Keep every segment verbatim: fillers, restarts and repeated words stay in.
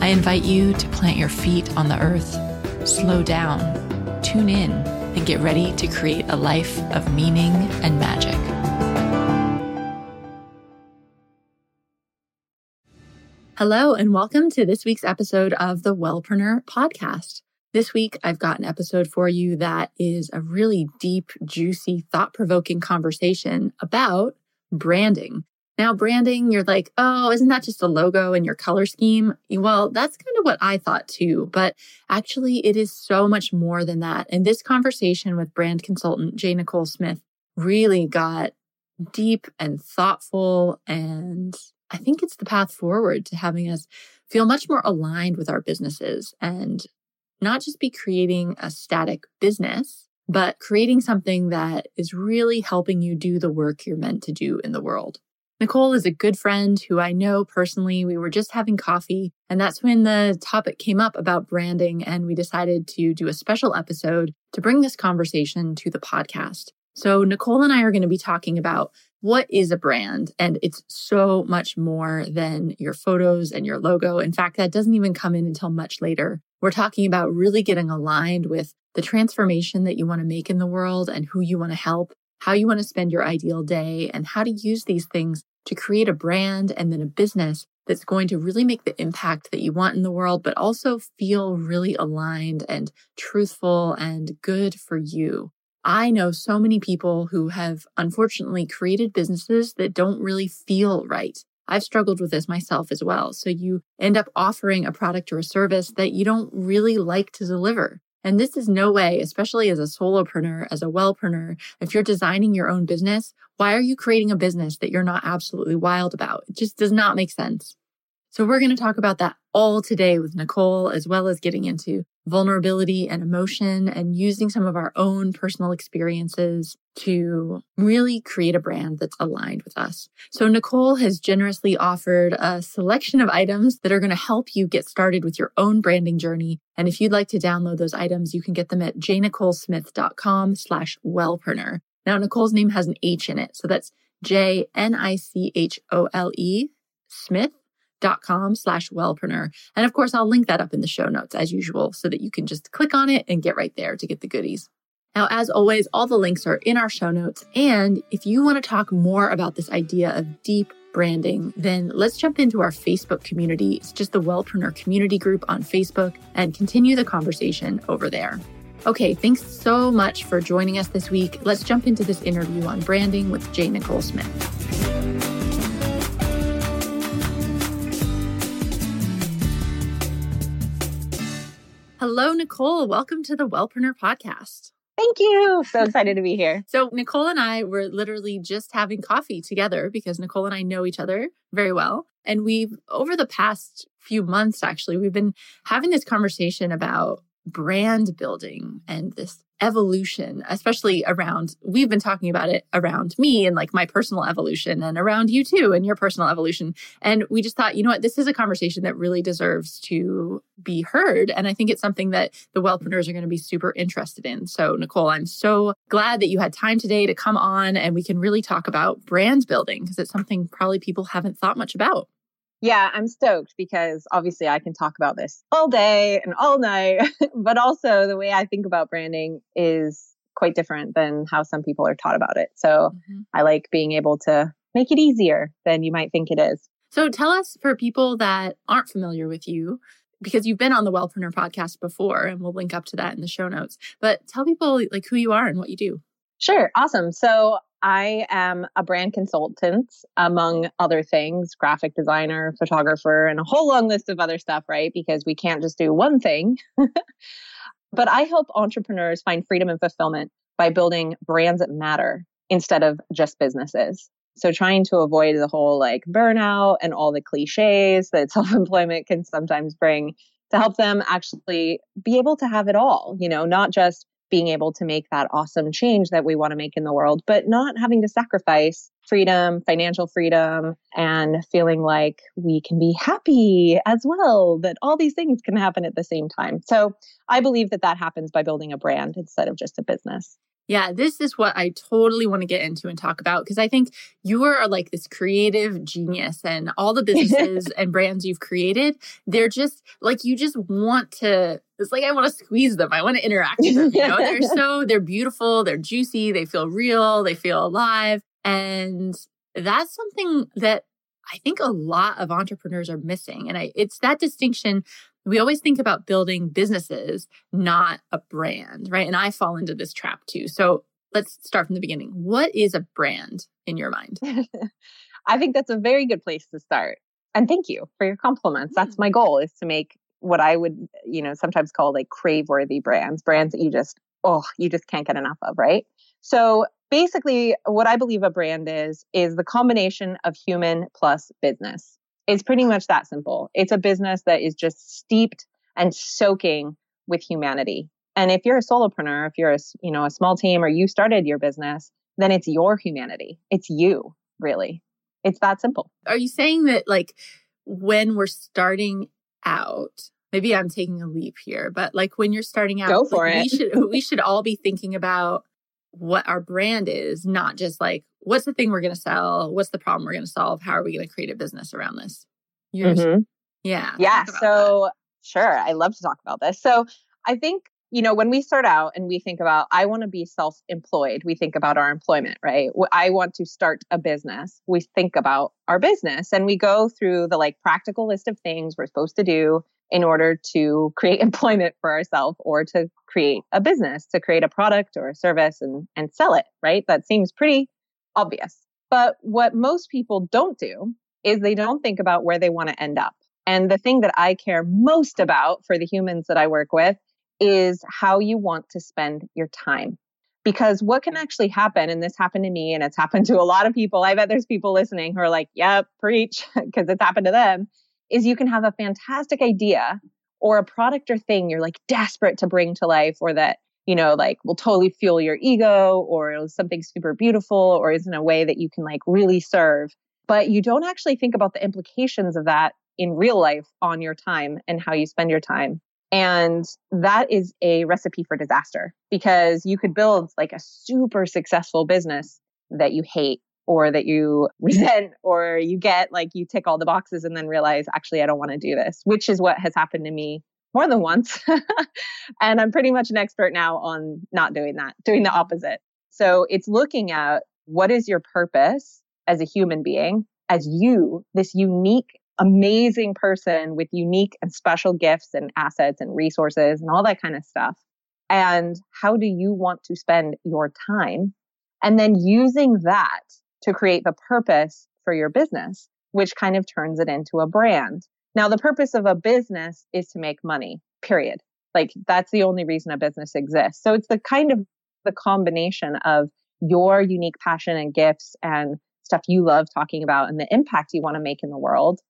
I invite you to plant your feet on the earth, slow down, tune in, and get ready to create a life of meaning and magic. Hello, and welcome to this week's episode of the Wellpreneur podcast. This week, I've got an episode for you that is a really deep, juicy, thought-provoking conversation about branding. Now, branding, you're like, oh, isn't that just a logo and your color scheme? Well, that's kind of what I thought too, but actually it is so much more than that. And this conversation with brand consultant J. Nicole Smith really got deep and thoughtful. And I think it's the path forward to having us feel much more aligned with our businesses and not just be creating a static business, but creating something that is really helping you do the work you're meant to do in the world. Nicole is a good friend who I know personally. We were just having coffee, and that's when the topic came up about branding, and we decided to do a special episode to bring this conversation to the podcast. So Nicole and I are going to be talking about what is a brand, and it's so much more than your photos and your logo. In fact, that doesn't even come in until much later. We're talking about really getting aligned with the transformation that you want to make in the world and who you want to help, how you want to spend your ideal day, and how to use these things to create a brand and then a business that's going to really make the impact that you want in the world, but also feel really aligned and truthful and good for you. I know so many people who have unfortunately created businesses that don't really feel right. I've struggled with this myself as well. So you end up offering a product or a service that you don't really like to deliver. And this is no way, especially as a solopreneur, as a wellpreneur, if you're designing your own business, why are you creating a business that you're not absolutely wild about? It just does not make sense. So we're going to talk about that all today with Nicole, as well as getting into vulnerability and emotion and using some of our own personal experiences to really create a brand that's aligned with us. So Nicole has generously offered a selection of items that are going to help you get started with your own branding journey. And if you'd like to download those items, you can get them at jnicolesmith.com slash wellpreneur. Now, Nicole's name has an H in it. So that's J N I C H O L E Smith. Dot com slash wellpreneur. And of course, I'll link that up in the show notes as usual so that you can just click on it and get right there to get the goodies. Now, as always, all the links are in our show notes. And if you want to talk more about this idea of deep branding, then let's jump into our Facebook community. It's just the Wellpreneur community group on Facebook and continue the conversation over there. Okay, thanks so much for joining us this week. Let's jump into this interview on branding with J. Nicole Smith. Hello, Nicole. Welcome to the Wellpreneur podcast. Thank you. So excited to be here. So Nicole and I were literally just having coffee together because Nicole and I know each other very well. And we've, over the past few months, actually, we've been having this conversation about brand building and this evolution, especially around, we've been talking about it around me and like my personal evolution and around you too and your personal evolution. And we just thought, you know what, this is a conversation that really deserves to be heard. And I think it's something that the Wellpreneurs are going to be super interested in. So Nicole, I'm so glad that you had time today to come on and we can really talk about brand building because it's something probably people haven't thought much about. Yeah, I'm stoked because obviously I can talk about this all day and all night, but also the way I think about branding is quite different than how some people are taught about it. So mm-hmm. I like being able to make it easier than you might think it is. So tell us, for people that aren't familiar with you, because you've been on the Wellpreneur podcast before, and we'll link up to that in the show notes, but tell people like who you are and what you do. Sure. Awesome. So I am a brand consultant, among other things, graphic designer, photographer, and a whole long list of other stuff, right? Because we can't just do one thing. But I help entrepreneurs find freedom and fulfillment by building brands that matter instead of just businesses. So trying to avoid the whole like burnout and all the cliches that self-employment can sometimes bring to help them actually be able to have it all, you know, not just being able to make that awesome change that we want to make in the world, but not having to sacrifice freedom, financial freedom, and feeling like we can be happy as well, that all these things can happen at the same time. So I believe that that happens by building a brand instead of just a business. Yeah, this is what I totally want to get into and talk about, because I think you are like this creative genius, and all the businesses and brands you've created, they're just like, you just want to, it's like I want to squeeze them. I want to interact with them. You know, they're so, they're beautiful, they're juicy, they feel real, they feel alive. And that's something that I think a lot of entrepreneurs are missing. And I, it's that distinction. We always think about building businesses, not a brand, right? And I fall into this trap too. So let's start from the beginning. What is a brand in your mind? I think that's a very good place to start. And thank you for your compliments. That's my goal, is to make what I would, you know, sometimes call like crave-worthy brands, brands that you just, oh, you just can't get enough of, right? So basically what I believe a brand is, is the combination of human plus business. It's pretty much that simple. It's a business that is just steeped and soaking with humanity. And if you're a solopreneur, if you're a, you know, a small team, or you started your business, then it's your humanity. It's you, really. It's that simple. Are you saying that like when we're starting out, maybe I'm taking a leap here, but like when you're starting out, Go for like, it. we should we should all be thinking about what our brand is, not just like, what's the thing we're going to sell? What's the problem we're going to solve? How are we going to create a business around this? Mm-hmm. Yeah. Yeah. So that. Sure. I love to talk about this. So I think, you know, when we start out and we think about, I want to be self-employed, we think about our employment, right? I want to start a business. We think about our business, and we go through the like practical list of things we're supposed to do in order to create employment for ourselves, or to create a business, to create a product or a service and, and sell it, right? That seems pretty obvious. But what most people don't do is they don't think about where they want to end up. And the thing that I care most about for the humans that I work with is how you want to spend your time. Because what can actually happen, and this happened to me, and it's happened to a lot of people, I bet there's people listening who are like, yep, yeah, preach, because it's happened to them, is you can have a fantastic idea or a product or thing you're like desperate to bring to life, or that, you know, like will totally fuel your ego, or something super beautiful, or is in a way that you can like really serve. But you don't actually think about the implications of that in real life on your time and how you spend your time. And that is a recipe for disaster, because you could build like a super successful business that you hate, or that you resent, or you get like, you tick all the boxes and then realize, actually, I don't want to do this, which is what has happened to me more than once. And I'm pretty much an expert now on not doing that, doing the opposite. So it's looking at what is your purpose as a human being, as you, this unique, amazing person with unique and special gifts and assets and resources and all that kind of stuff. And how do you want to spend your time? And then using that to create the purpose for your business, which kind of turns it into a brand. Now, the purpose of a business is to make money, period. Like, that's the only reason a business exists. So it's the kind of the combination of your unique passion and gifts and stuff you love talking about and the impact you want to make in the world,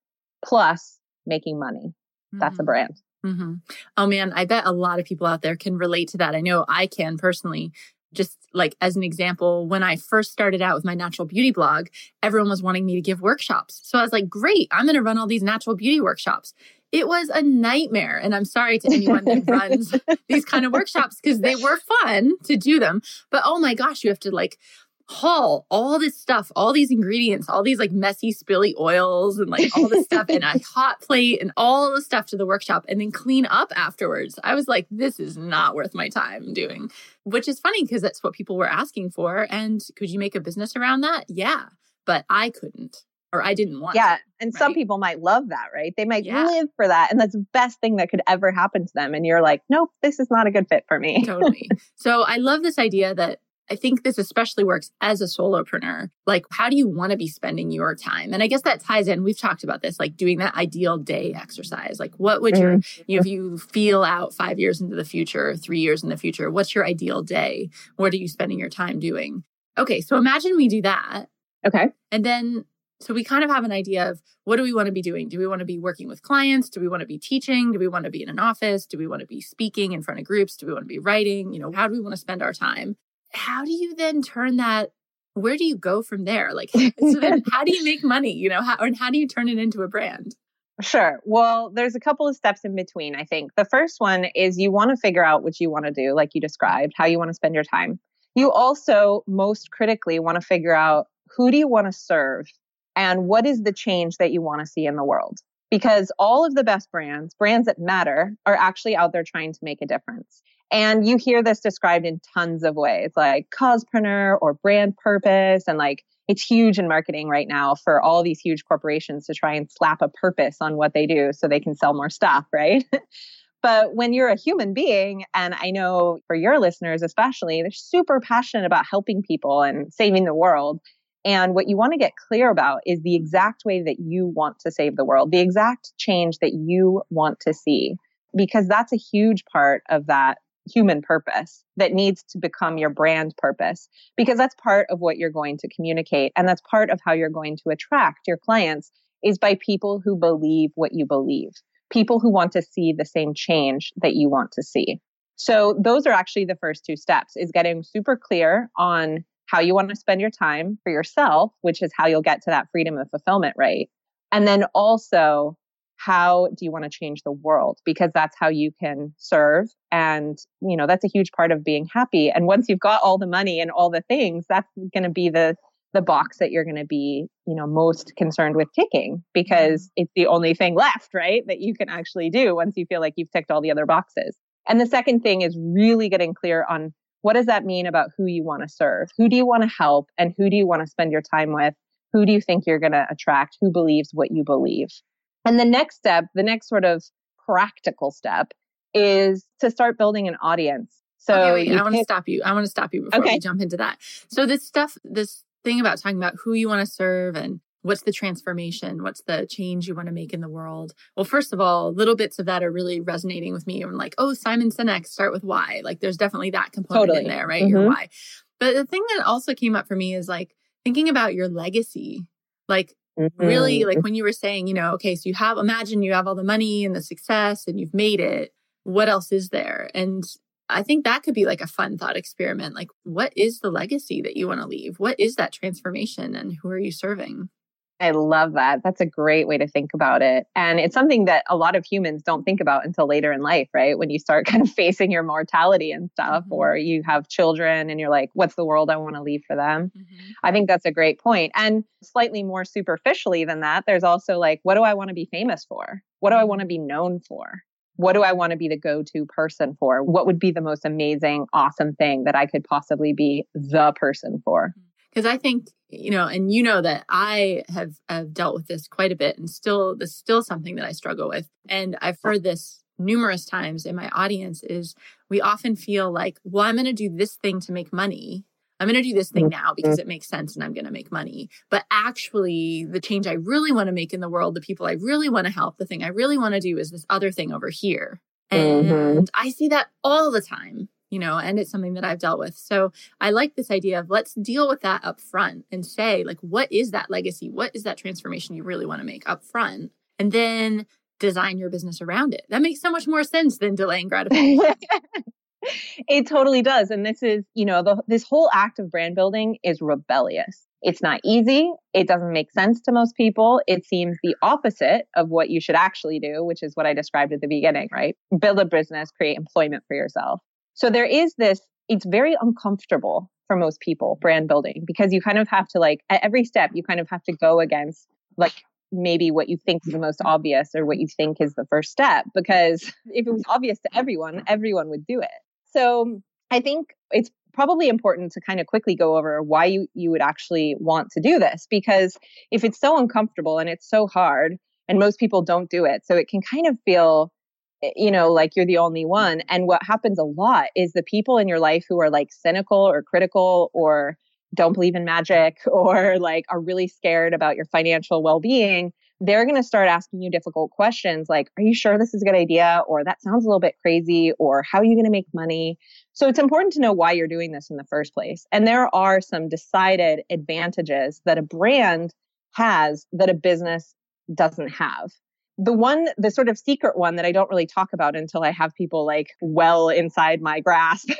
plus making money. Mm-hmm. That's a brand. Mm-hmm. Oh man, I bet a lot of people out there can relate to that. I know I can personally. Just like as an example, when I first started out with my natural beauty blog, everyone was wanting me to give workshops. So I was like, great, I'm going to run all these natural beauty workshops. It was a nightmare. And I'm sorry to anyone that runs these kind of workshops, because they were fun to do them. But oh my gosh, you have to like haul all this stuff, all these ingredients, all these like messy, spilly oils and like all this stuff and a hot plate and all the stuff to the workshop and then clean up afterwards. I was like, this is not worth my time doing, which is funny because that's what people were asking for. And could you make a business around that? Yeah, but I couldn't, or I didn't want yeah, to. Yeah. And right? Some people might love that, right? They might yeah. live for that. And that's the best thing that could ever happen to them. And you're like, nope, this is not a good fit for me. Totally. So I love this idea that I think this especially works as a solopreneur. Like, how do you want to be spending your time? And I guess that ties in, we've talked about this, like doing that ideal day exercise. Like, what would your, you know, if you feel out five years into the future, three years in the future, what's your ideal day? What are you spending your time doing? Okay. So imagine we do that. Okay. And then So we kind of have an idea of what do we want to be doing? Do we want to be working with clients? Do we want to be teaching? Do we want to be in an office? Do we want to be speaking in front of groups? Do we want to be writing? You know, how do we want to spend our time? How do you then turn that? Where do you go from there? Like, so then how do you make money? You know, how, and how do you turn it into a brand? Sure. Well, there's a couple of steps in between, I think. The first one is you want to figure out what you want to do, like you described, how you want to spend your time. You also, most critically, want to figure out who do you want to serve and what is the change that you want to see in the world? Because all of the best brands, brands that matter, are actually out there trying to make a difference. And you hear this described in tons of ways, like Causpreneur or brand purpose. And like, it's huge in marketing right now for all these huge corporations to try and slap a purpose on what they do so they can sell more stuff, right? But when you're a human being, and I know for your listeners especially, they're super passionate about helping people and saving the world. And what you want to get clear about is the exact way that you want to save the world, the exact change that you want to see, because that's a huge part of that human purpose that needs to become your brand purpose, because that's part of what you're going to communicate. And that's part of how you're going to attract your clients is by people who believe what you believe, people who want to see the same change that you want to see. So those are actually the first two steps, is getting super clear on how you want to spend your time for yourself, which is how you'll get to that freedom of fulfillment, right? And then also, how do you want to change the world? Because that's how you can serve. And, you know, that's a huge part of being happy. And once you've got all the money and all the things, that's going to be the, the box that you're going to be, you know, most concerned with ticking, because it's the only thing left, right, that you can actually do once you feel like you've ticked all the other boxes. And the second thing is really getting clear on what does that mean about who you want to serve? Who do you want to help? And who do you want to spend your time with? Who do you think you're going to attract? Who believes what you believe? And the next step, the next sort of practical step, is to start building an audience. So okay, wait, I want to stop you. I want to stop you before okay. we jump into that. So this stuff, this thing about talking about who you want to serve and what's the transformation, what's the change you want to make in the world. Well, first of all, little bits of that are really resonating with me. I'm like, oh, Simon Sinek, start with why. Like there's definitely that component totally. in there, right? Mm-hmm. Your why. But the thing that also came up for me is like thinking about your legacy, like Mm-hmm. really, like when you were saying, you know, okay, so you have, imagine you have all the money and the success and you've made it. What else is there? And I think that could be like a fun thought experiment. Like, what is the legacy that you want to leave? What is that transformation and who are you serving? I love that. That's a great way to think about it. And it's something that a lot of humans don't think about until later in life, right? When you start kind of facing your mortality and stuff, mm-hmm. or you have children and you're like, what's the world I want to leave for them? Mm-hmm. I think that's a great point. And slightly more superficially than that, there's also like, what do I want to be famous for? What do I want to be known for? What do I want to be the go-to person for? What would be the most amazing, awesome thing that I could possibly be the person for? Because I think, you know, and you know that I have, have dealt with this quite a bit and still, this is still something that I struggle with. And I've heard this numerous times in my audience is we often feel like, well, I'm going to do this thing to make money. I'm going to do this thing now because it makes sense and I'm going to make money. But actually, the change I really want to make in the world, the people I really want to help, the thing I really want to do is this other thing over here. And mm-hmm. I see that all the time. You know, and it's something that I've dealt with. So I like this idea of let's deal with that up front and say, like, what is that legacy? What is that transformation you really want to make up front? And then design your business around it. That makes so much more sense than delaying gratification. It totally does. And this is, you know, the, this whole act of brand building is rebellious. It's not easy. It doesn't make sense to most people. It seems the opposite of what you should actually do, which is what I described at the beginning, right? Build a business, create employment for yourself. So there is this, it's very uncomfortable for most people, brand building, because you kind of have to like, at every step, you kind of have to go against like maybe what you think is the most obvious or what you think is the first step, because if it was obvious to everyone, everyone would do it. So I think it's probably important to kind of quickly go over why you, you would actually want to do this, because if it's so uncomfortable and it's so hard and most people don't do it, so it can kind of feel, you know, like you're the only one. And what happens a lot is the people in your life who are like cynical or critical or don't believe in magic or like are really scared about your financial well-being, they're going to start asking you difficult questions like, are you sure this is a good idea? Or that sounds a little bit crazy, or how are you going to make money? So it's important to know why you're doing this in the first place. And there are some decided advantages that a brand has that a business doesn't have. The one, the sort of secret one that I don't really talk about until I have people like well inside my grasp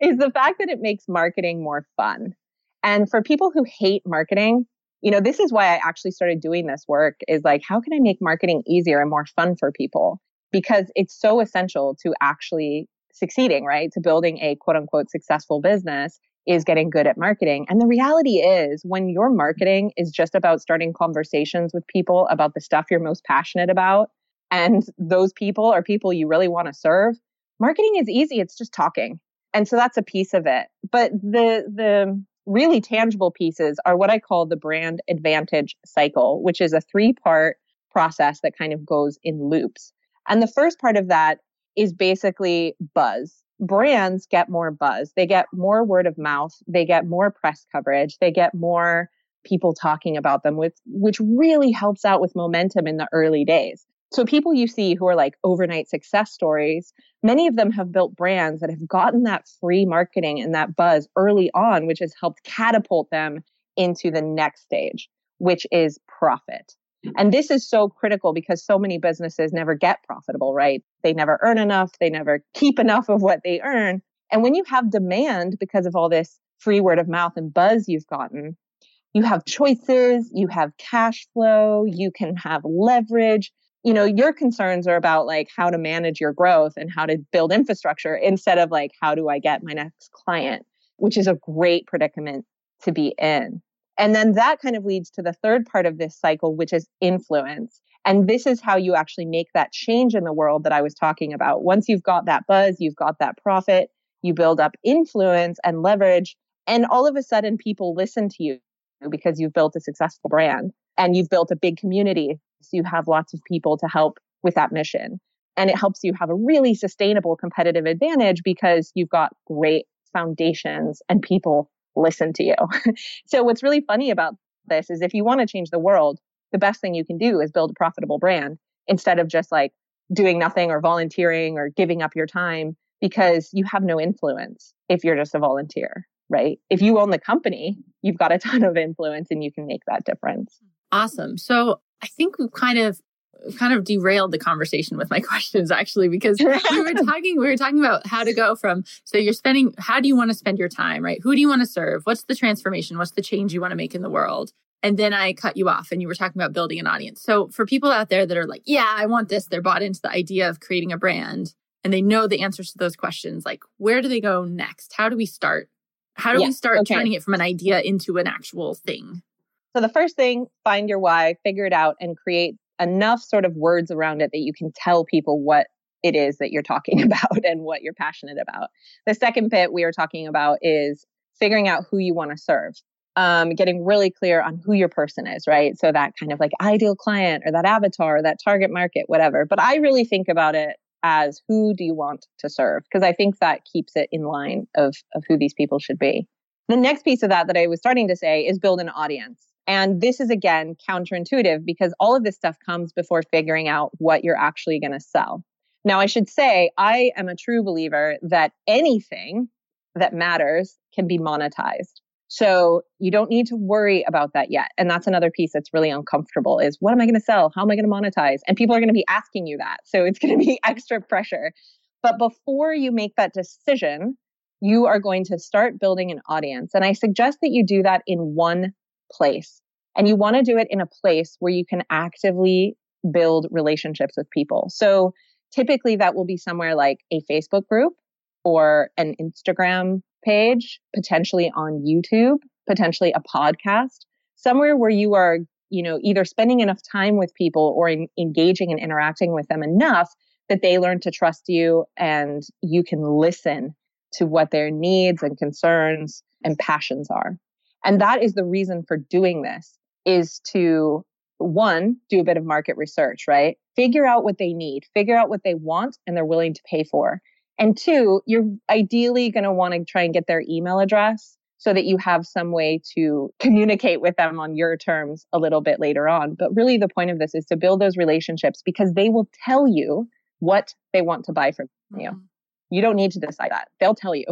is the fact that it makes marketing more fun. And for people who hate marketing, you know, this is why I actually started doing this work is like, how can I make marketing easier and more fun for people? Because it's so essential to actually succeeding, right? To building a quote unquote successful business is getting good at marketing. And the reality is when your marketing is just about starting conversations with people about the stuff you're most passionate about, and those people are people you really want to serve, marketing is easy. It's just talking. And so that's a piece of it. But the the really tangible pieces are what I call the brand advantage cycle, which is a three-part process that kind of goes in loops. And the first part of that is basically buzz. Brands get more buzz. They get more word of mouth. They get more press coverage. They get more people talking about them, with, which really helps out with momentum in the early days. So people you see who are like overnight success stories, many of them have built brands that have gotten that free marketing and that buzz early on, which has helped catapult them into the next stage, which is profit. And this is so critical because so many businesses never get profitable, right? They never earn enough. They never keep enough of what they earn. And when you have demand because of all this free word of mouth and buzz you've gotten, you have choices, you have cash flow, you can have leverage. You know, your concerns are about like how to manage your growth and how to build infrastructure instead of like, how do I get my next client, which is a great predicament to be in. And then that kind of leads to the third part of this cycle, which is influence. And this is how you actually make that change in the world that I was talking about. Once you've got that buzz, you've got that profit, you build up influence and leverage. And all of a sudden, people listen to you because you've built a successful brand and you've built a big community. So you have lots of people to help with that mission. And it helps you have a really sustainable competitive advantage because you've got great foundations and people listen to you. So what's really funny about this is if you want to change the world, the best thing you can do is build a profitable brand instead of just like doing nothing or volunteering or giving up your time, because you have no influence if you're just a volunteer, right? If you own the company, you've got a ton of influence and you can make that difference. Awesome. So I think we've kind of kind of derailed the conversation with my questions, actually, because we were talking, we were talking about how to go from, so you're spending, how do you want to spend your time, right? Who do you want to serve? What's the transformation? What's the change you want to make in the world? And then I cut you off and you were talking about building an audience. So for people out there that are like, yeah, I want this, they're bought into the idea of creating a brand and they know the answers to those questions. Like, where do they go next? How do we start? How do yeah, we start okay. turning it from an idea into an actual thing? So the first thing, find your why, figure it out, and create enough sort of words around it that you can tell people what it is that you're talking about and what you're passionate about. The second bit we are talking about is figuring out who you want to serve, um, getting really clear on who your person is, right? So that kind of like ideal client or that avatar or that target market, whatever. But I really think about it as who do you want to serve? Because I think that keeps it in line of, of who these people should be. The next piece of that that I was starting to say is build an audience. And this is, again, counterintuitive because all of this stuff comes before figuring out what you're actually going to sell. Now, I should say, I am a true believer that anything that matters can be monetized. So you don't need to worry about that yet. And that's another piece that's really uncomfortable is, what am I going to sell? How am I going to monetize? And people are going to be asking you that. So it's going to be extra pressure. But before you make that decision, you are going to start building an audience. And I suggest that you do that in one place. And you want to do it in a place where you can actively build relationships with people. So typically that will be somewhere like a Facebook group or an Instagram page, potentially on YouTube, potentially a podcast, somewhere where you are, you know, either spending enough time with people or in, engaging and interacting with them enough that they learn to trust you and you can listen to what their needs and concerns and passions are. And that is the reason for doing this is to, one, do a bit of market research, right? Figure out what they need, figure out what they want and they're willing to pay for. And two, you're ideally going to want to try and get their email address so that you have some way to communicate with them on your terms a little bit later on. But really the point of this is to build those relationships because they will tell you what they want to buy from you. Mm-hmm. You don't need to decide that. They'll tell you.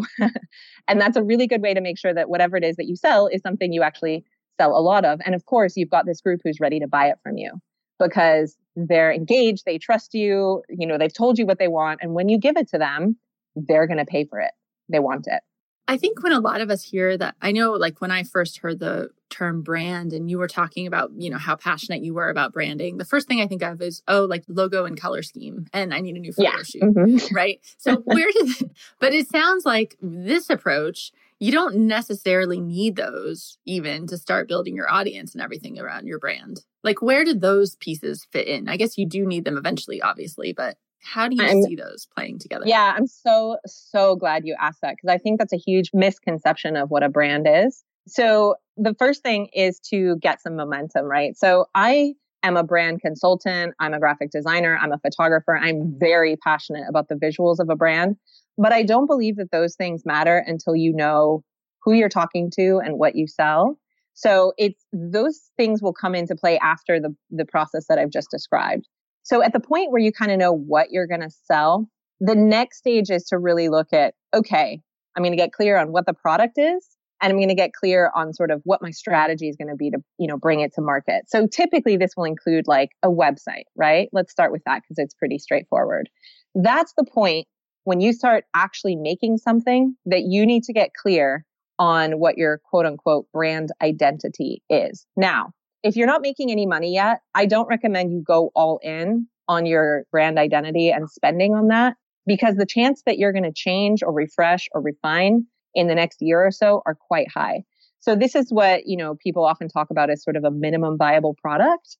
And that's a really good way to make sure that whatever it is that you sell is something you actually sell a lot of. And of course, you've got this group who's ready to buy it from you because they're engaged, they trust you, you know, they've told you what they want. And when you give it to them, they're going to pay for it. They want it. I think when a lot of us hear that, I know like when I first heard the term brand and you were talking about, you know, how passionate you were about branding, the first thing I think of is, oh, like logo and color scheme and I need a new photo yeah. shoot, mm-hmm. right? So where does, but it sounds like this approach, you don't necessarily need those even to start building your audience and everything around your brand. Like where do those pieces fit in? I guess you do need them eventually, obviously, but how do you I'm, see those playing together? Yeah, I'm so, so glad you asked that because I think that's a huge misconception of what a brand is. So the first thing is to get some momentum, right? So I am a brand consultant. I'm a graphic designer. I'm a photographer. I'm very passionate about the visuals of a brand, but I don't believe that those things matter until you know who you're talking to and what you sell. So it's those things will come into play after the, the process that I've just described. So at the point where you kind of know what you're going to sell, the next stage is to really look at, okay, I'm going to get clear on what the product is, and I'm going to get clear on sort of what my strategy is going to be to, you know, bring it to market. So typically this will include like a website, right? Let's start with that because it's pretty straightforward. That's the point when you start actually making something that you need to get clear on what your quote unquote brand identity is. Now, if you're not making any money yet, I don't recommend you go all in on your brand identity and spending on that because the chance that you're going to change or refresh or refine in the next year or so are quite high. So this is what, you know, people often talk about as sort of a minimum viable product.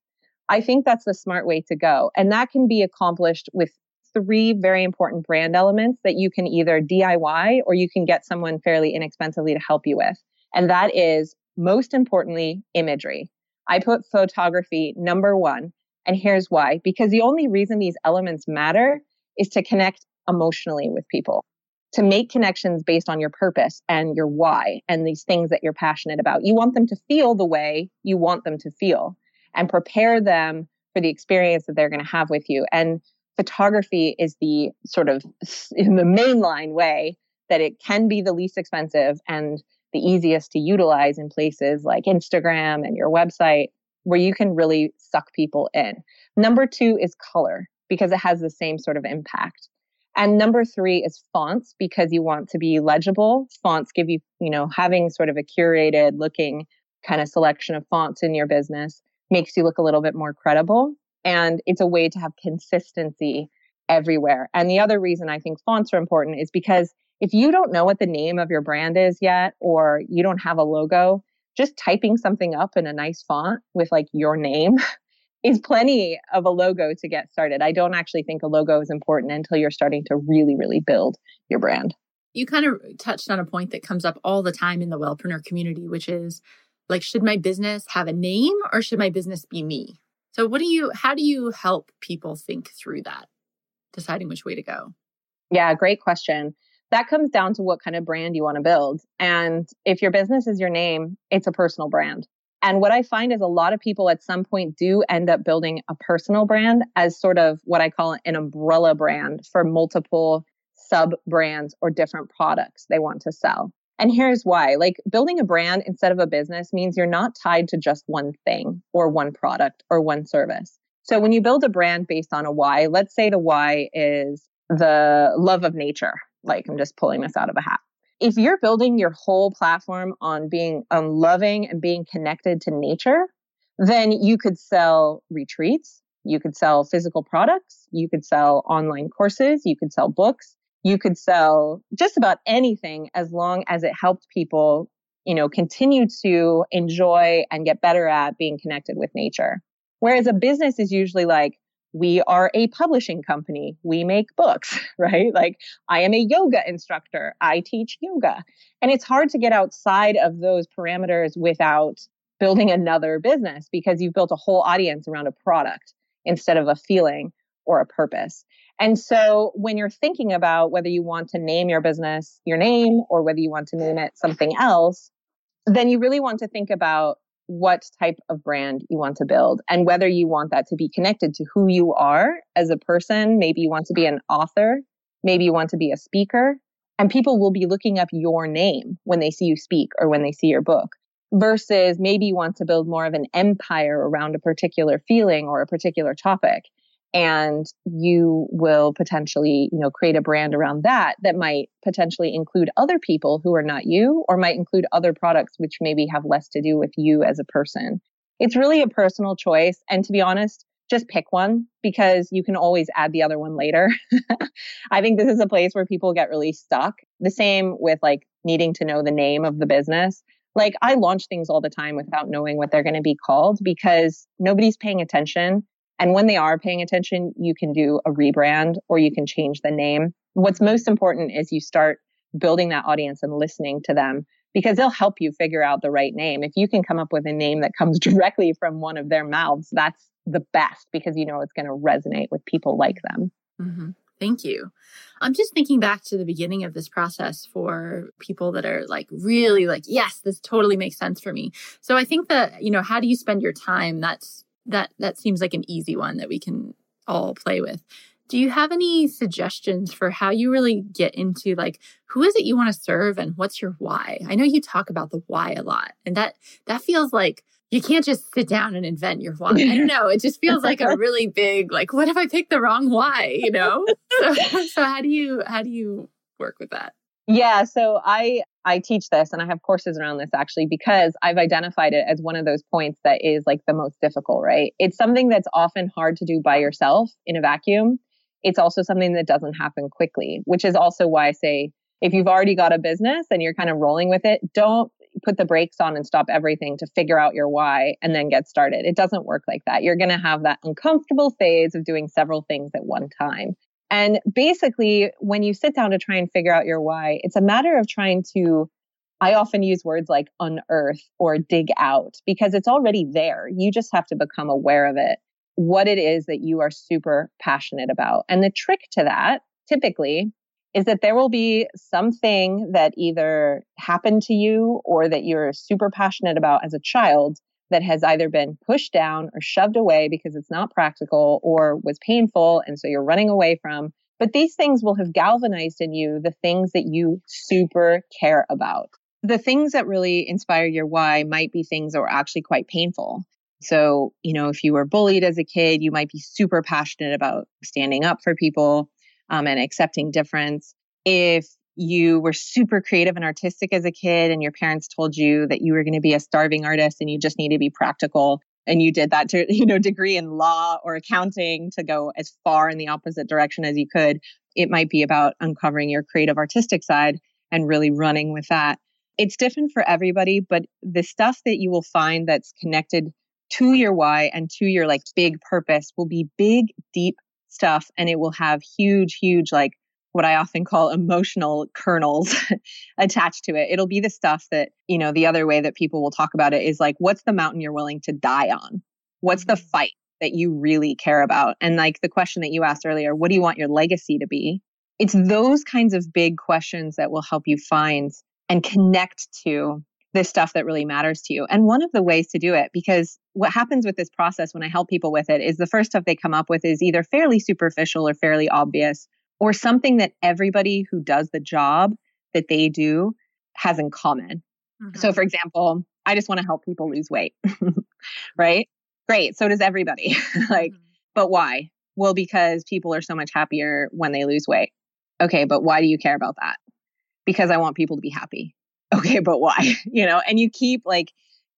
I think that's the smart way to go. And that can be accomplished with three very important brand elements that you can either D I Y or you can get someone fairly inexpensively to help you with. And that is, most importantly, imagery. I put photography number one, and here's why. Because the only reason these elements matter is to connect emotionally with people, to make connections based on your purpose and your why and these things that you're passionate about. You want them to feel the way you want them to feel and prepare them for the experience that they're going to have with you. And photography is the sort of in the mainline way that it can be the least expensive and the easiest to utilize in places like Instagram and your website where you can really suck people in. Number two is color because it has the same sort of impact. And number three is fonts because you want to be legible. Fonts give you, you know, having sort of a curated looking kind of selection of fonts in your business makes you look a little bit more credible. And it's a way to have consistency everywhere. And the other reason I think fonts are important is because if you don't know what the name of your brand is yet, or you don't have a logo, just typing something up in a nice font with like your name is plenty of a logo to get started. I don't actually think a logo is important until you're starting to really, really build your brand. You kind of touched on a point that comes up all the time in the Wellpreneur community, which is like, should my business have a name or should my business be me? So what do you, how do you help people think through that, deciding which way to go? Yeah, great question. That comes down to what kind of brand you want to build. And if your business is your name, it's a personal brand. And what I find is a lot of people at some point do end up building a personal brand as sort of what I call an umbrella brand for multiple sub-brands or different products they want to sell. And here's why. Like building a brand instead of a business means you're not tied to just one thing or one product or one service. So when you build a brand based on a why, let's say the why is the love of nature. Like I'm just pulling this out of a hat. If you're building your whole platform on being on loving and being connected to nature, then you could sell retreats, you could sell physical products, you could sell online courses, you could sell books, you could sell just about anything as long as it helped people, you know, continue to enjoy and get better at being connected with nature. Whereas a business is usually like, we are a publishing company. We make books, right? Like I am a yoga instructor. I teach yoga. And it's hard to get outside of those parameters without building another business because you've built a whole audience around a product instead of a feeling or a purpose. And so when you're thinking about whether you want to name your business your name or whether you want to name it something else, then you really want to think about what type of brand you want to build and whether you want that to be connected to who you are as a person. Maybe you want to be an author. Maybe you want to be a speaker. And people will be looking up your name when they see you speak or when they see your book. versus maybe you want to build more of an empire around a particular feeling or a particular topic. And you will potentially, you know, create a brand around that that might potentially include other people who are not you, or might include other products which maybe have less to do with you as a person. It's really a personal choice. And to be honest, just pick one, because you can always add the other one later. I think this is a place where people get really stuck. The same with like needing to know the name of the business. Like I launch things all the time without knowing what they're going to be called, because nobody's paying attention. And when they are paying attention, you can do a rebrand or you can change the name. What's most important is you start building that audience and listening to them, because they'll help you figure out the right name. If you can come up with a name that comes directly from one of their mouths, that's the best, because you know it's going to resonate with people like them. Mm-hmm. Thank you. I'm just thinking back to the beginning of this process for people that are like really like, yes, this totally makes sense for me. So I think that, you know, how do you spend your time? That's that that seems like an easy one that we can all play with. Do you have any suggestions for how you really get into like, who is it you want to serve and what's your why? I know you talk about the why a lot, and that that feels like you can't just sit down and invent your why. I don't know. It just feels like a really big, like, what if I pick the wrong why, you know? So, so how do you, how do you work with that? Yeah. So I, I teach this and I have courses around this actually, because I've identified it as one of those points that is like the most difficult, right? It's something that's often hard to do by yourself in a vacuum. It's also something that doesn't happen quickly, which is also why I say, if you've already got a business and you're kind of rolling with it, don't put the brakes on and stop everything to figure out your why and then get started. It doesn't work like that. You're going to have that uncomfortable phase of doing several things at one time. And basically, when you sit down to try and figure out your why, it's a matter of trying to, I often use words like unearth or dig out, because it's already there. You just have to become aware of it, what it is that you are super passionate about. And the trick to that, typically, is that there will be something that either happened to you or that you're super passionate about as a child that has either been pushed down or shoved away because it's not practical or was painful, and so you're running away from. But these things will have galvanized in you the things that you super care about. The things that really inspire your why might be things that were actually quite painful. So, you know, if you were bullied as a kid, you might be super passionate about standing up for people. Um, and accepting difference. If you were super creative and artistic as a kid and your parents told you that you were going to be a starving artist and you just need to be practical, and you did that to, you know, degree in law or accounting to go as far in the opposite direction as you could, it might be about uncovering your creative artistic side and really running with that. It's different for everybody, but the stuff that you will find that's connected to your why and to your like big purpose will be big, deep stuff. And it will have huge, huge, like what I often call emotional kernels attached to it. It'll be the stuff that, you know, the other way that people will talk about it is like, what's the mountain you're willing to die on? What's the fight that you really care about? And like the question that you asked earlier, what do you want your legacy to be? It's those kinds of big questions that will help you find and connect to this stuff that really matters to you. And one of the ways to do it, because what happens with this process when I help people with it is the first stuff they come up with is either fairly superficial or fairly obvious, or something that everybody who does the job that they do has in common. Mm-hmm. So for example, I just want to help people lose weight, right? Great. So does everybody. like, mm-hmm. But why? Well, because people are so much happier when they lose weight. Okay. But why do you care about that? Because I want people to be happy. Okay, but why? You know, and you keep like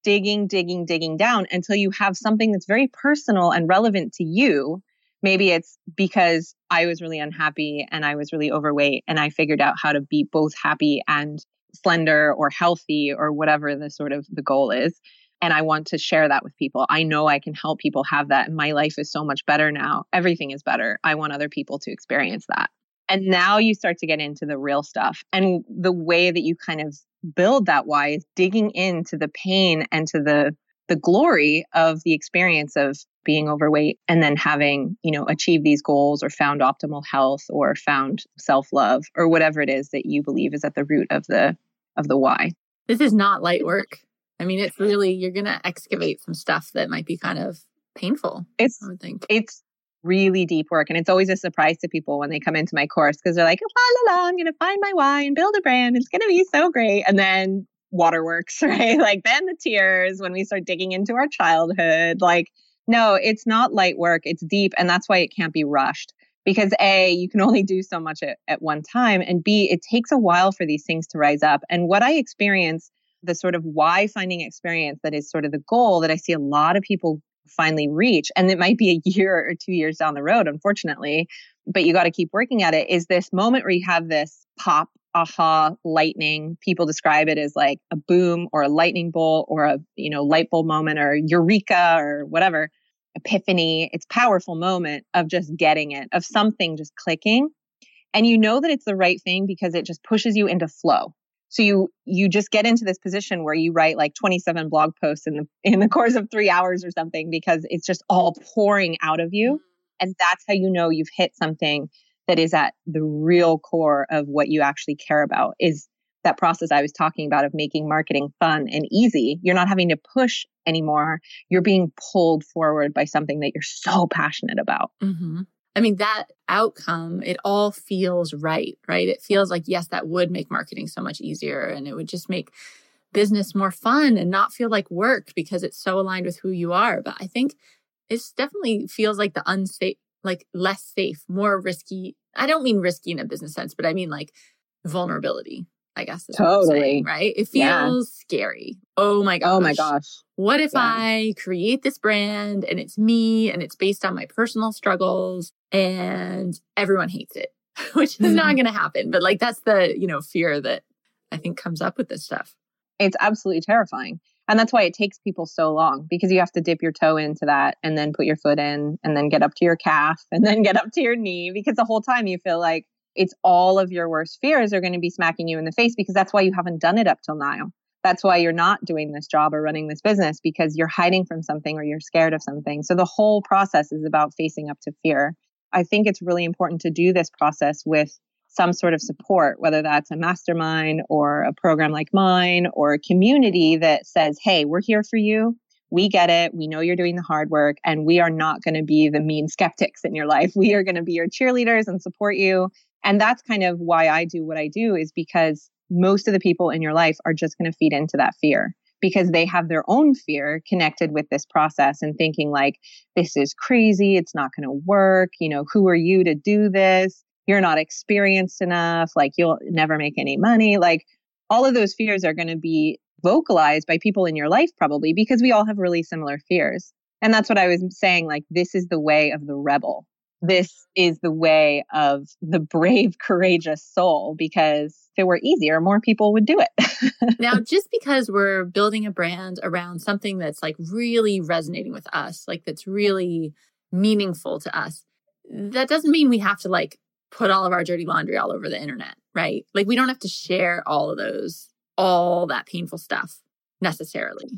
digging, digging, digging down until you have something that's very personal and relevant to you. Maybe it's because I was really unhappy and I was really overweight and I figured out how to be both happy and slender or healthy or whatever the sort of the goal is. And I want to share that with people. I know I can help people have that. My life is so much better now. Everything is better. I want other people to experience that. And now you start to get into the real stuff. And the way that you kind of build that why is digging into the pain and to the the glory of the experience of being overweight and then having, you know, achieved these goals or found optimal health or found self-love or whatever it is that you believe is at the root of the of the why. This is not light work. I mean, it's really, you're going to excavate some stuff that might be kind of painful. It's, I would think. It's really deep work. And it's always a surprise to people when they come into my course because they're like, la, la, la, I'm going to find my why and build a brand. It's going to be so great. And then waterworks, right? Like then the tears when we start digging into our childhood. Like, no, it's not light work. It's deep. And that's why it can't be rushed. Because A, you can only do so much at, at one time. And B, it takes a while for these things to rise up. And what I experience, the sort of why finding experience that is sort of the goal that I see a lot of people finally reach, and it might be a year or two years down the road, unfortunately, but you got to keep working at it, is this moment where you have this pop, aha, lightning. People describe it as like a boom or a lightning bolt or a, you know, light bulb moment or eureka or whatever. Epiphany, it's powerful moment of just getting it, of something just clicking. And you know that it's the right thing because it just pushes you into flow. So you you just get into this position where you write like twenty-seven blog posts in the in the course of three hours or something because it's just all pouring out of you. And that's how you know you've hit something that is at the real core of what you actually care about, is that process I was talking about of making marketing fun and easy. You're not having to push anymore. You're being pulled forward by something that you're so passionate about. Mm-hmm. I mean, that outcome, it all feels right, right? It feels like, yes, that would make marketing so much easier, and it would just make business more fun and not feel like work because it's so aligned with who you are. But I think it definitely feels like the unsafe, like less safe, more risky. I don't mean risky in a business sense, but I mean like vulnerability, I guess. Is totally. What I'm saying, right? It feels yeah. scary. Oh my gosh. Oh my gosh. What if yeah. I create this brand and it's me and it's based on my personal struggles and everyone hates it, which is not going to happen. But like, that's the, you know, fear that I think comes up with this stuff. It's absolutely terrifying. And that's why it takes people so long, because you have to dip your toe into that and then put your foot in and then get up to your calf and then get up to your knee, because the whole time you feel like, it's all of your worst fears are going to be smacking you in the face, because that's why you haven't done it up till now. That's why you're not doing this job or running this business, because you're hiding from something or you're scared of something. So the whole process is about facing up to fear. I think it's really important to do this process with some sort of support, whether that's a mastermind or a program like mine or a community that says, hey, we're here for you. We get it. We know you're doing the hard work, and we are not going to be the mean skeptics in your life. We are going to be your cheerleaders and support you. And that's kind of why I do what I do, is because most of the people in your life are just going to feed into that fear because they have their own fear connected with this process and thinking like, this is crazy. It's not going to work. You know, who are you to do this? You're not experienced enough. Like, you'll never make any money. Like, all of those fears are going to be vocalized by people in your life, probably, because we all have really similar fears. And that's what I was saying. Like, this is the way of the rebel. This is the way of the brave, courageous soul, because if it were easier, more people would do it. Now, just because we're building a brand around something that's like really resonating with us, like that's really meaningful to us, that doesn't mean we have to like put all of our dirty laundry all over the internet, right? Like, we don't have to share all of those, all that painful stuff necessarily.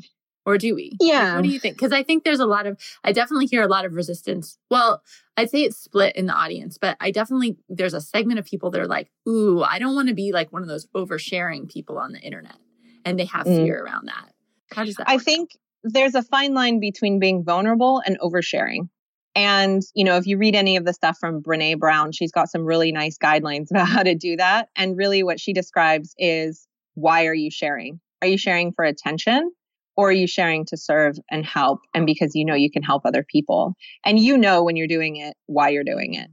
Or do we? Yeah. Like, what do you think? Because I think there's a lot of, I definitely hear a lot of resistance. Well, I'd say it's split in the audience, but I definitely, there's a segment of people that are like, ooh, I don't want to be like one of those oversharing people on the internet. And they have mm. fear around that. How does that I work think out? There's a fine line between being vulnerable and oversharing. And, you know, if you read any of the stuff from Brené Brown, she's got some really nice guidelines about how to do that. And really what she describes is, why are you sharing? Are you sharing for attention? Or are you sharing to serve and help? And because you know you can help other people. And you know when you're doing it, why you're doing it.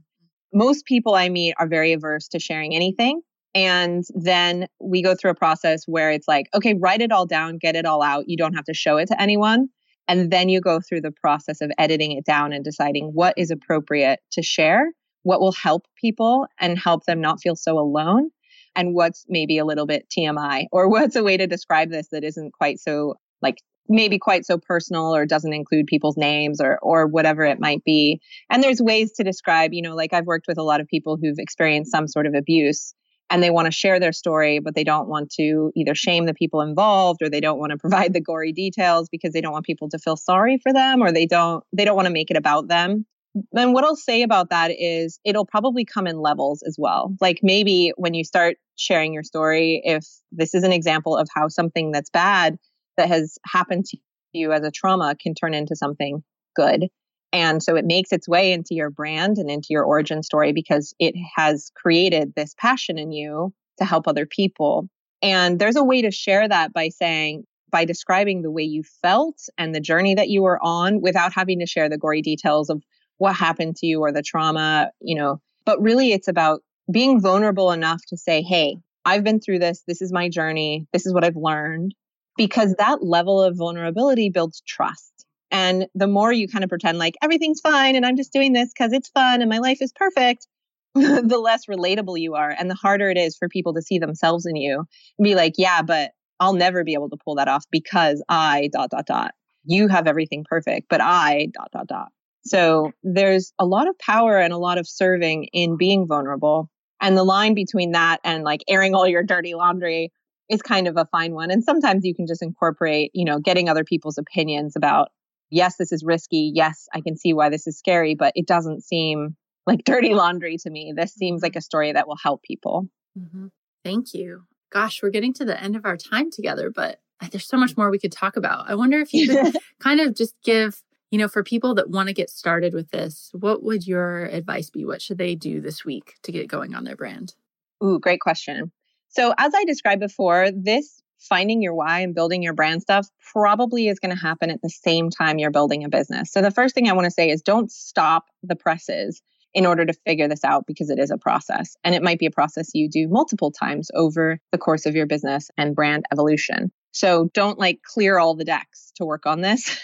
Most people I meet are very averse to sharing anything. And then we go through a process where it's like, okay, write it all down, get it all out. You don't have to show it to anyone. And then you go through the process of editing it down and deciding what is appropriate to share, what will help people and help them not feel so alone, and what's maybe a little bit T M I, or what's a way to describe this that isn't quite so like maybe quite so personal or doesn't include people's names or or whatever it might be. And there's ways to describe, you know, like I've worked with a lot of people who've experienced some sort of abuse and they want to share their story, but they don't want to either shame the people involved, or they don't want to provide the gory details because they don't want people to feel sorry for them, or they don't they don't want to make it about them. And what I'll say about that is it'll probably come in levels as well. Like maybe when you start sharing your story, if this is an example of how something that's bad that has happened to you as a trauma can turn into something good. And so it makes its way into your brand and into your origin story because it has created this passion in you to help other people. And there's a way to share that by saying, by describing the way you felt and the journey that you were on without having to share the gory details of what happened to you or the trauma, you know, but really it's about being vulnerable enough to say, hey, I've been through this. This is my journey. This is what I've learned, because that level of vulnerability builds trust. And the more you kind of pretend like everything's fine and I'm just doing this because it's fun and my life is perfect, the less relatable you are and the harder it is for people to see themselves in you and be like, yeah, but I'll never be able to pull that off because I dot, dot, dot. You have everything perfect, but I dot, dot, dot. So there's a lot of power and a lot of serving in being vulnerable. And the line between that and like airing all your dirty laundry is kind of a fine one. And sometimes you can just incorporate, you know, getting other people's opinions about, yes, this is risky. Yes, I can see why this is scary, but it doesn't seem like dirty laundry to me. This seems like a story that will help people. Mm-hmm. Thank you. Gosh, we're getting to the end of our time together, but there's so much more we could talk about. I wonder if you could kind of just give, you know, for people that want to get started with this, what would your advice be? What should they do this week to get going on their brand? Ooh, great question. So as I described before, this finding your why and building your brand stuff probably is going to happen at the same time you're building a business. So the first thing I want to say is don't stop the presses in order to figure this out, because it is a process. And it might be a process you do multiple times over the course of your business and brand evolution. So don't like clear all the decks to work on this,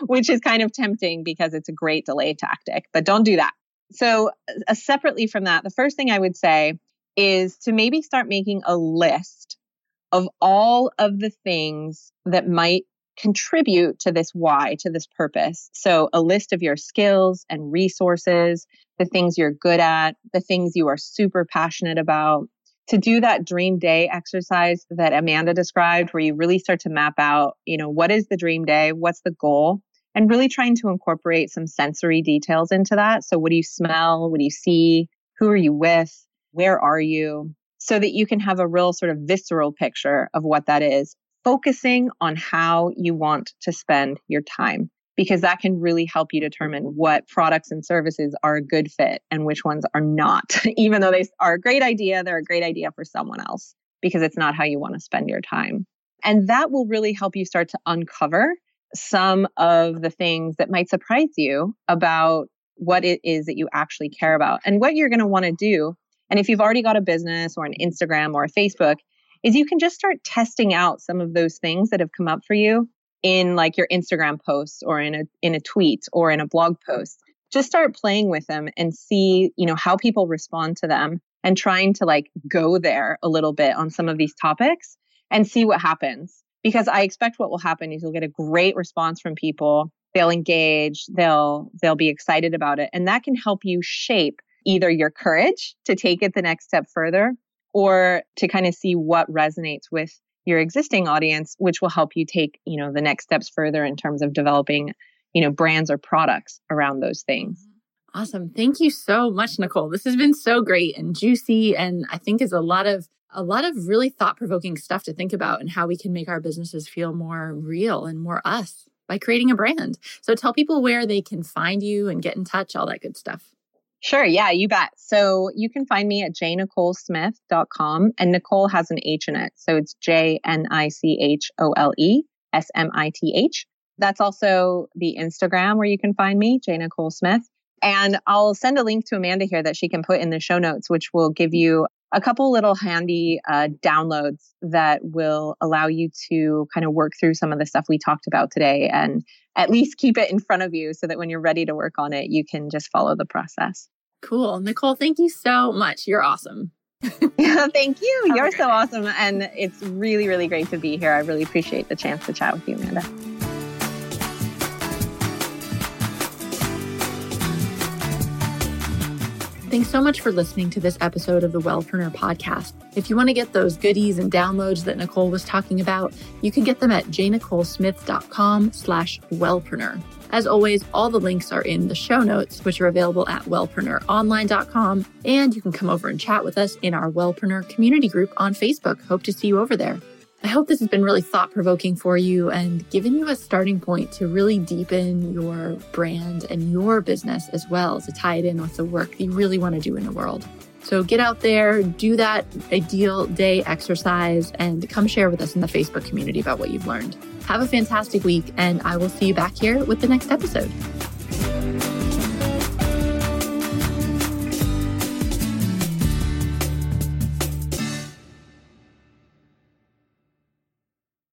which is kind of tempting because it's a great delay tactic, but don't do that. So uh, separately from that, the first thing I would say is to maybe start making a list of all of the things that might contribute to this why, to this purpose. So a list of your skills and resources, the things you're good at, the things you are super passionate about, to do that dream day exercise that Amanda described, where you really start to map out, you know, what is the dream day? What's the goal? And really trying to incorporate some sensory details into that. So what do you smell? What do you see? Who are you with? Where are you? So that you can have a real sort of visceral picture of what that is, focusing on how you want to spend your time, because that can really help you determine what products and services are a good fit and which ones are not. Even though they are a great idea, they're a great idea for someone else because it's not how you want to spend your time. And that will really help you start to uncover some of the things that might surprise you about what it is that you actually care about and what you're going to want to do. And if you've already got a business or an Instagram or a Facebook, is you can just start testing out some of those things that have come up for you in like your Instagram posts or in a in a tweet or in a blog post. Just start playing with them and see, you know, how people respond to them, and trying to like go there a little bit on some of these topics and see what happens. Because I expect what will happen is you'll get a great response from people. They'll engage, they'll they'll be excited about it, and that can help you shape either your courage to take it the next step further, or to kind of see what resonates with your existing audience, which will help you take, you know, the next steps further in terms of developing, you know, brands or products around those things. Awesome. Thank you so much, Nicole. This has been so great and juicy, and I think is a lot of a lot of really thought-provoking stuff to think about, and how we can make our businesses feel more real and more us by creating a brand. So tell people where they can find you and get in touch, all that good stuff. Sure. Yeah, you bet. So you can find me at j nicole smith dot com, and Nicole has an H in it. So it's J N I C H O L E S M I T H. That's also the Instagram where you can find me, jnicolesmith. And I'll send a link to Amanda here that she can put in the show notes, which will give you a couple little handy uh, downloads that will allow you to kind of work through some of the stuff we talked about today, and at least keep it in front of you so that when you're ready to work on it, you can just follow the process. Cool. Nicole, thank you so much. You're awesome. Thank you. You're so awesome. And it's really, really great to be here. I really appreciate the chance to chat with you, Amanda. Thanks so much for listening to this episode of the Wellpreneur podcast. If you want to get those goodies and downloads that Nicole was talking about, you can get them at j nicole smith dot com slash wellpreneur. As always, all the links are in the show notes, which are available at wellpreneur online dot com. And you can come over and chat with us in our Wellpreneur community group on Facebook. Hope to see you over there. I hope this has been really thought-provoking for you and given you a starting point to really deepen your brand and your business, as well as to tie it in with the work that you really want to do in the world. So get out there, do that ideal day exercise, and come share with us in the Facebook community about what you've learned. Have a fantastic week, and I will see you back here with the next episode.